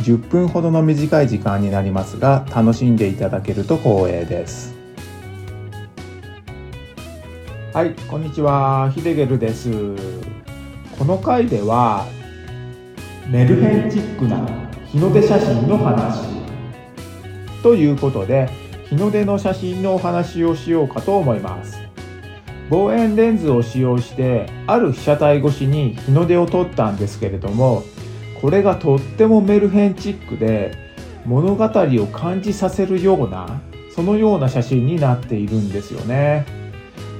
10分ほどの短い時間になりますが、楽しんでいただけると光栄です。はい、こんにちは、ヒデゲルです。この回ではメルヘンチックな日の出写真の話ということで、日の出の写真のお話をしようかと思います。望遠レンズを使用してある被写体越しに日の出を撮ったんですけれども、これがとってもメルヘンチックで物語を感じさせるような、そのような写真になっているんですよね。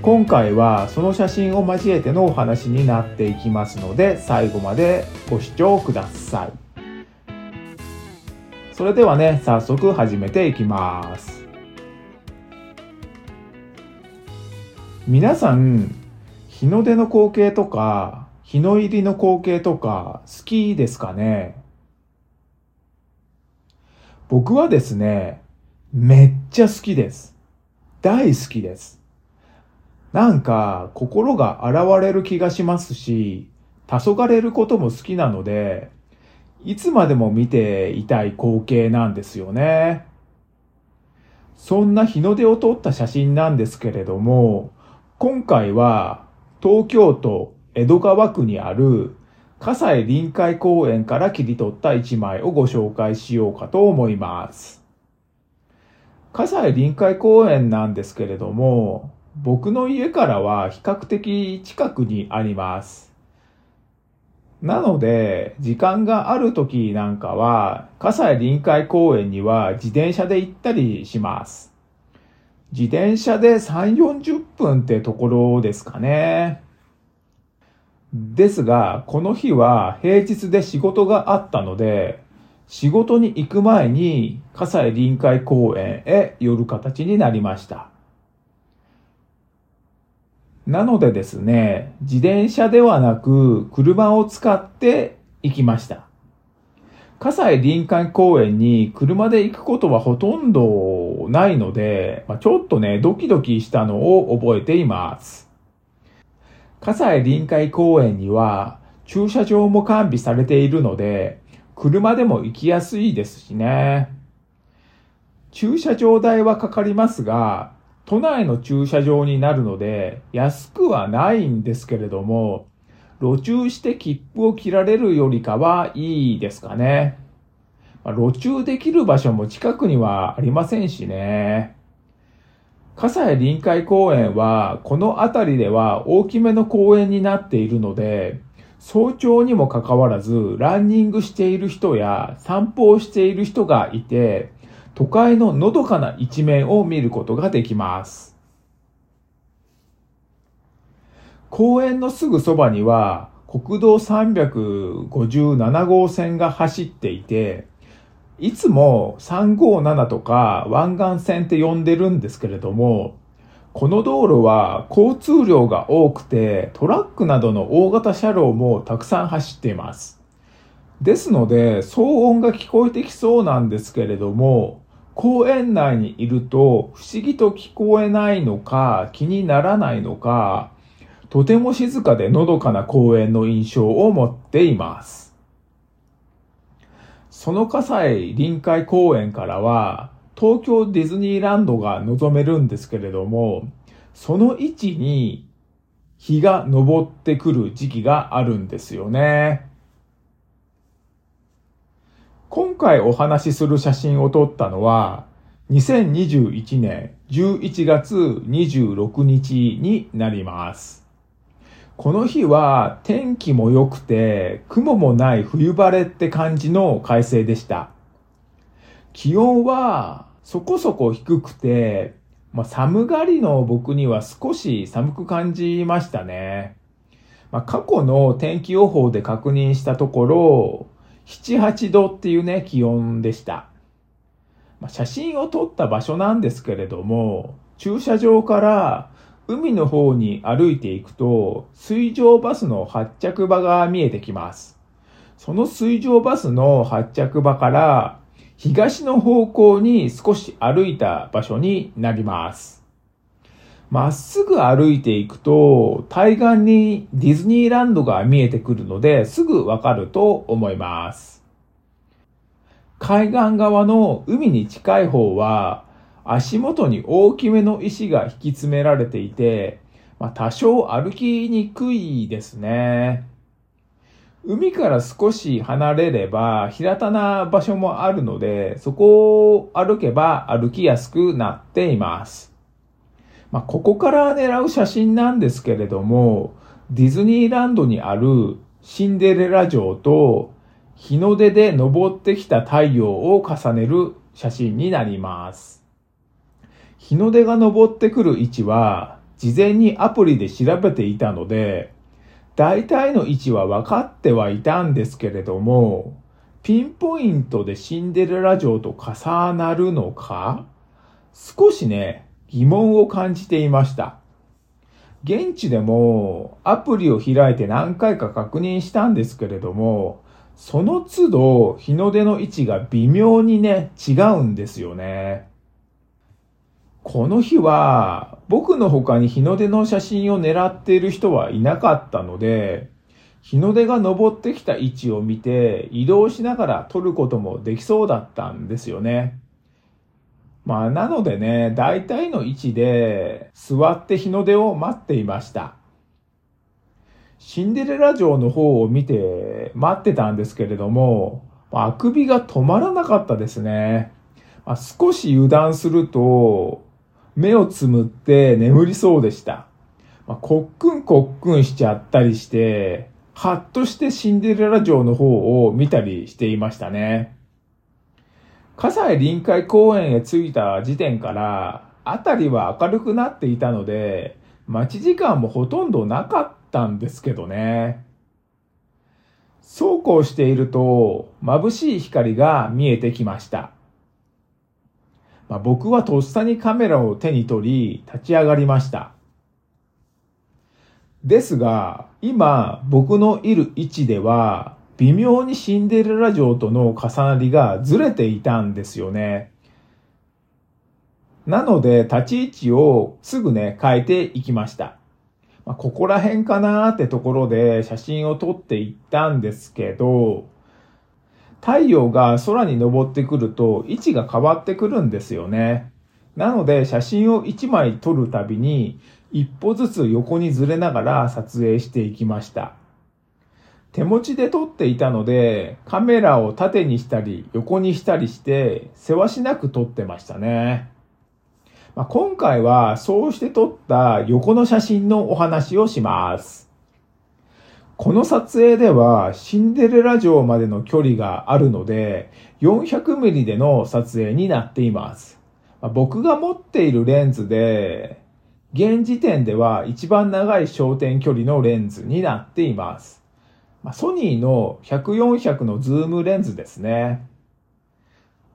今回はその写真を交えてのお話になっていきますので、最後までご視聴ください。それではね、早速始めていきます。皆さん、日の出の光景とか日の入りの光景とか好きですかね？僕はですね、めっちゃ好きです。大好きです。なんか心が洗われる気がしますし、黄昏ることも好きなので、いつまでも見ていたい光景なんですよね。そんな日の出を撮った写真なんですけれども、今回は東京都江戸川区にある葛西臨海公園から切り取った一枚をご紹介しようかと思います。葛西臨海公園なんですけれども、僕の家からは比較的近くにあります。なので時間がある時なんかは葛西臨海公園には自転車で行ったりします。自転車で 3,40 分ってところですかね。ですが、この日は平日で仕事があったので、仕事に行く前に葛西臨海公園へ寄る形になりました。なのでですね、自転車ではなく車を使って行きました。葛西臨海公園に車で行くことはほとんどないので、ちょっとね、ドキドキしたのを覚えています。葛西臨海公園には駐車場も完備されているので、車でも行きやすいですしね。駐車場代はかかりますが、都内の駐車場になるので安くはないんですけれども、路駐して切符を切られるよりかはいいですかね。路駐できる場所も近くにはありませんしね。葛西臨海公園はこの辺りでは大きめの公園になっているので、早朝にもかかわらずランニングしている人や散歩をしている人がいて、都会ののどかな一面を見ることができます。公園のすぐそばには国道357号線が走っていて、いつも357とか湾岸線って呼んでるんですけれども、この道路は交通量が多くて、トラックなどの大型車両もたくさん走っています。ですので、騒音が聞こえてきそうなんですけれども、公園内にいると不思議と聞こえないのか気にならないのか、とても静かでのどかな公園の印象を持っています。その葛西臨海公園からは東京ディズニーランドが望めるんですけれども、その位置に日が昇ってくる時期があるんですよね。今回お話しする写真を撮ったのは2021年11月26日になります。この日は天気も良くて雲もない冬晴れって感じの快晴でした。気温はそこそこ低くて、寒がりの僕には少し寒く感じましたね。過去の天気予報で確認したところ、7、8度っていうね、気温でした。写真を撮った場所なんですけれども、駐車場から海の方に歩いていくと、水上バスの発着場が見えてきます。その水上バスの発着場から東の方向に少し歩いた場所になります。まっすぐ歩いていくと、対岸にディズニーランドが見えてくるので、すぐわかると思います。海岸側の海に近い方は、足元に大きめの石が引き詰められていて、多少歩きにくいですね。海から少し離れれば平坦な場所もあるので、そこを歩けば歩きやすくなっています。ここから狙う写真なんですけれども、ディズニーランドにあるシンデレラ城と日の出で昇ってきた太陽を重ねる写真になります。日の出が昇ってくる位置は事前にアプリで調べていたので、大体の位置は分かってはいたんですけれども、ピンポイントでシンデレラ城と重なるのか、少し疑問を感じていました。現地でもアプリを開いて何回か確認したんですけれども、その都度日の出の位置が微妙に違うんですよね。この日は僕の他に日の出の写真を狙っている人はいなかったので、日の出が昇ってきた位置を見て移動しながら撮ることもできそうだったんですよね。なので大体の位置で座って日の出を待っていました。シンデレラ城の方を見て待ってたんですけれども、あくびが止まらなかったですね。少し油断すると目をつむって眠りそうでした。コックンコックンしちゃったりして、ハッとしてシンデレラ城の方を見たりしていましたね。葛西臨海公園へ着いた時点から、辺りは明るくなっていたので、待ち時間もほとんどなかったんですけどね。そうこうしていると、眩しい光が見えてきました。僕はとっさにカメラを手に取り立ち上がりました。ですが、今僕のいる位置では微妙にシンデレラ城との重なりがずれていたんですよね。なので立ち位置をすぐ変えていきました。ここら辺かなーってところで写真を撮っていったんですけど、太陽が空に昇ってくると位置が変わってくるんですよね。なので写真を1枚撮るたびに一歩ずつ横にずれながら撮影していきました。手持ちで撮っていたのでカメラを縦にしたり横にしたりしてせわしなく撮ってましたね。今回はそうして撮った横の写真のお話をします。この撮影ではシンデレラ城までの距離があるので400ミリでの撮影になっています。僕が持っているレンズで現時点では一番長い焦点距離のレンズになっています。ソニーの100-400のズームレンズですね。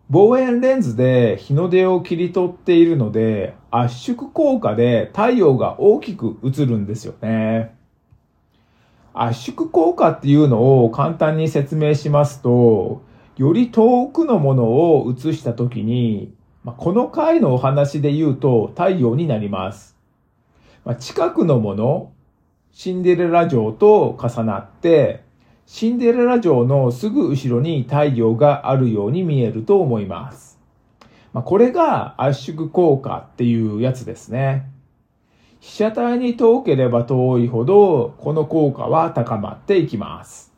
望遠レンズで日の出を切り取っているので圧縮効果で太陽が大きく映るんですよね。圧縮効果っていうのを簡単に説明しますと、より遠くのものを映したときに、この回のお話で言うと太陽になります。近くのもの、シンデレラ城と重なって、シンデレラ城のすぐ後ろに太陽があるように見えると思います。これが圧縮効果っていうやつですね。被写体に遠ければ遠いほど、この効果は高まっていきます。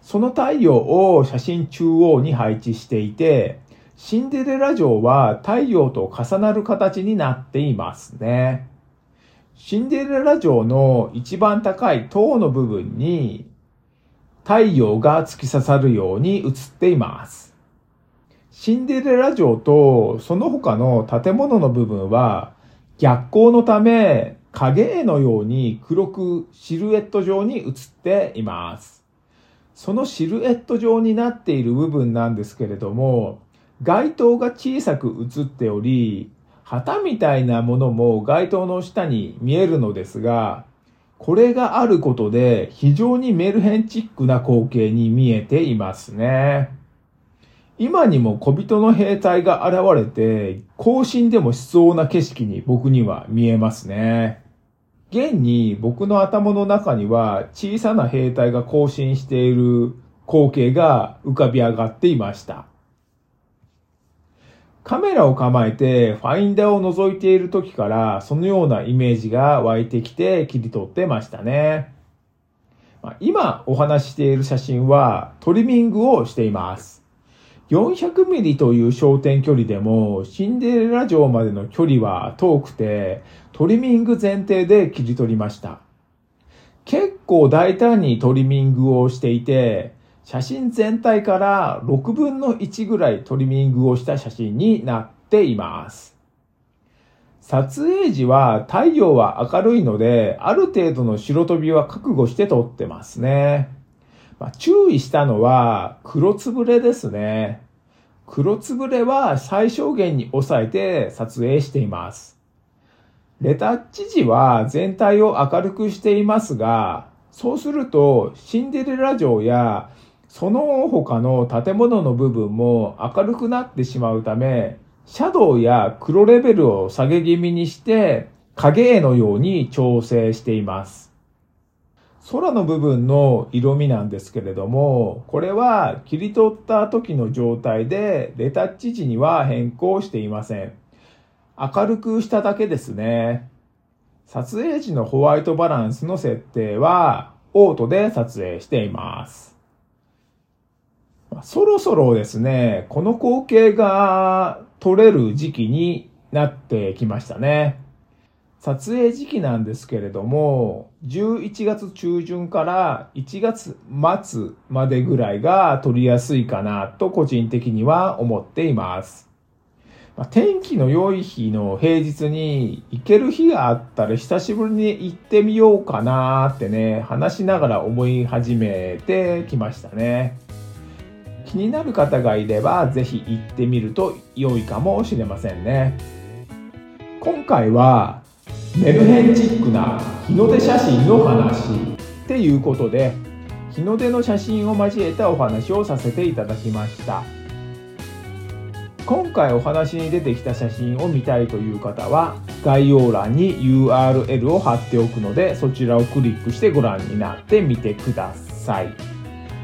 その太陽を写真中央に配置していて、シンデレラ城は太陽と重なる形になっていますね。シンデレラ城の一番高い塔の部分に太陽が突き刺さるように映っています。シンデレラ城とその他の建物の部分は、逆光のため影絵のように黒くシルエット状に映っています。そのシルエット状になっている部分なんですけれども、街灯が小さく映っており、旗みたいなものも街灯の下に見えるのですが、これがあることで非常にメルヘンチックな光景に見えていますね。今にも小人の兵隊が現れて、行進でもしそうな景色に僕には見えますね。現に僕の頭の中には小さな兵隊が行進している光景が浮かび上がっていました。カメラを構えてファインダーを覗いている時からそのようなイメージが湧いてきて切り取ってましたね。今お話ししている写真はトリミングをしています。400ミリという焦点距離でもシンデレラ城までの距離は遠くて、トリミング前提で切り取りました。結構大胆にトリミングをしていて、写真全体から6分の1ぐらいトリミングをした写真になっています。撮影時は太陽は明るいので、ある程度の白飛びは覚悟して撮ってますね。注意したのは黒つぶれですね。黒つぶれは最小限に抑えて撮影しています。レタッチ時は全体を明るくしていますが、そうするとシンデレラ城やその他の建物の部分も明るくなってしまうため、シャドウや黒レベルを下げ気味にして影絵のように調整しています。空の部分の色味なんですけれども、これは切り取った時の状態でレタッチ時には変更していません。明るくしただけですね。撮影時のホワイトバランスの設定はオートで撮影しています。そろそろですね、この光景が撮れる時期になってきましたね。撮影時期なんですけれども、11月中旬から1月末までぐらいが撮りやすいかなと個人的には思っています。天気の良い日の平日に行ける日があったら久しぶりに行ってみようかなーってね、話しながら思い始めてきましたね。気になる方がいればぜひ行ってみると良いかもしれませんね。今回はメルヘンチックな日の出写真の話っていうことで、日の出の写真を交えたお話をさせていただきました。今回お話に出てきた写真を見たいという方は概要欄に URL を貼っておくので、そちらをクリックしてご覧になってみてください。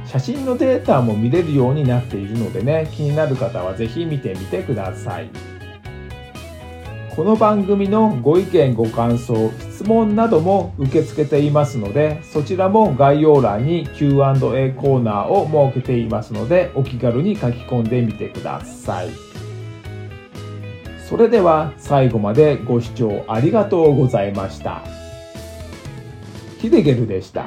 写真のデータも見れるようになっているのでね、気になる方はぜひ見てみてください。この番組のご意見ご感想、質問なども受け付けていますので、そちらも概要欄に Q&A コーナーを設けていますので、お気軽に書き込んでみてください。それでは最後までご視聴ありがとうございました。ヒデゲルでした。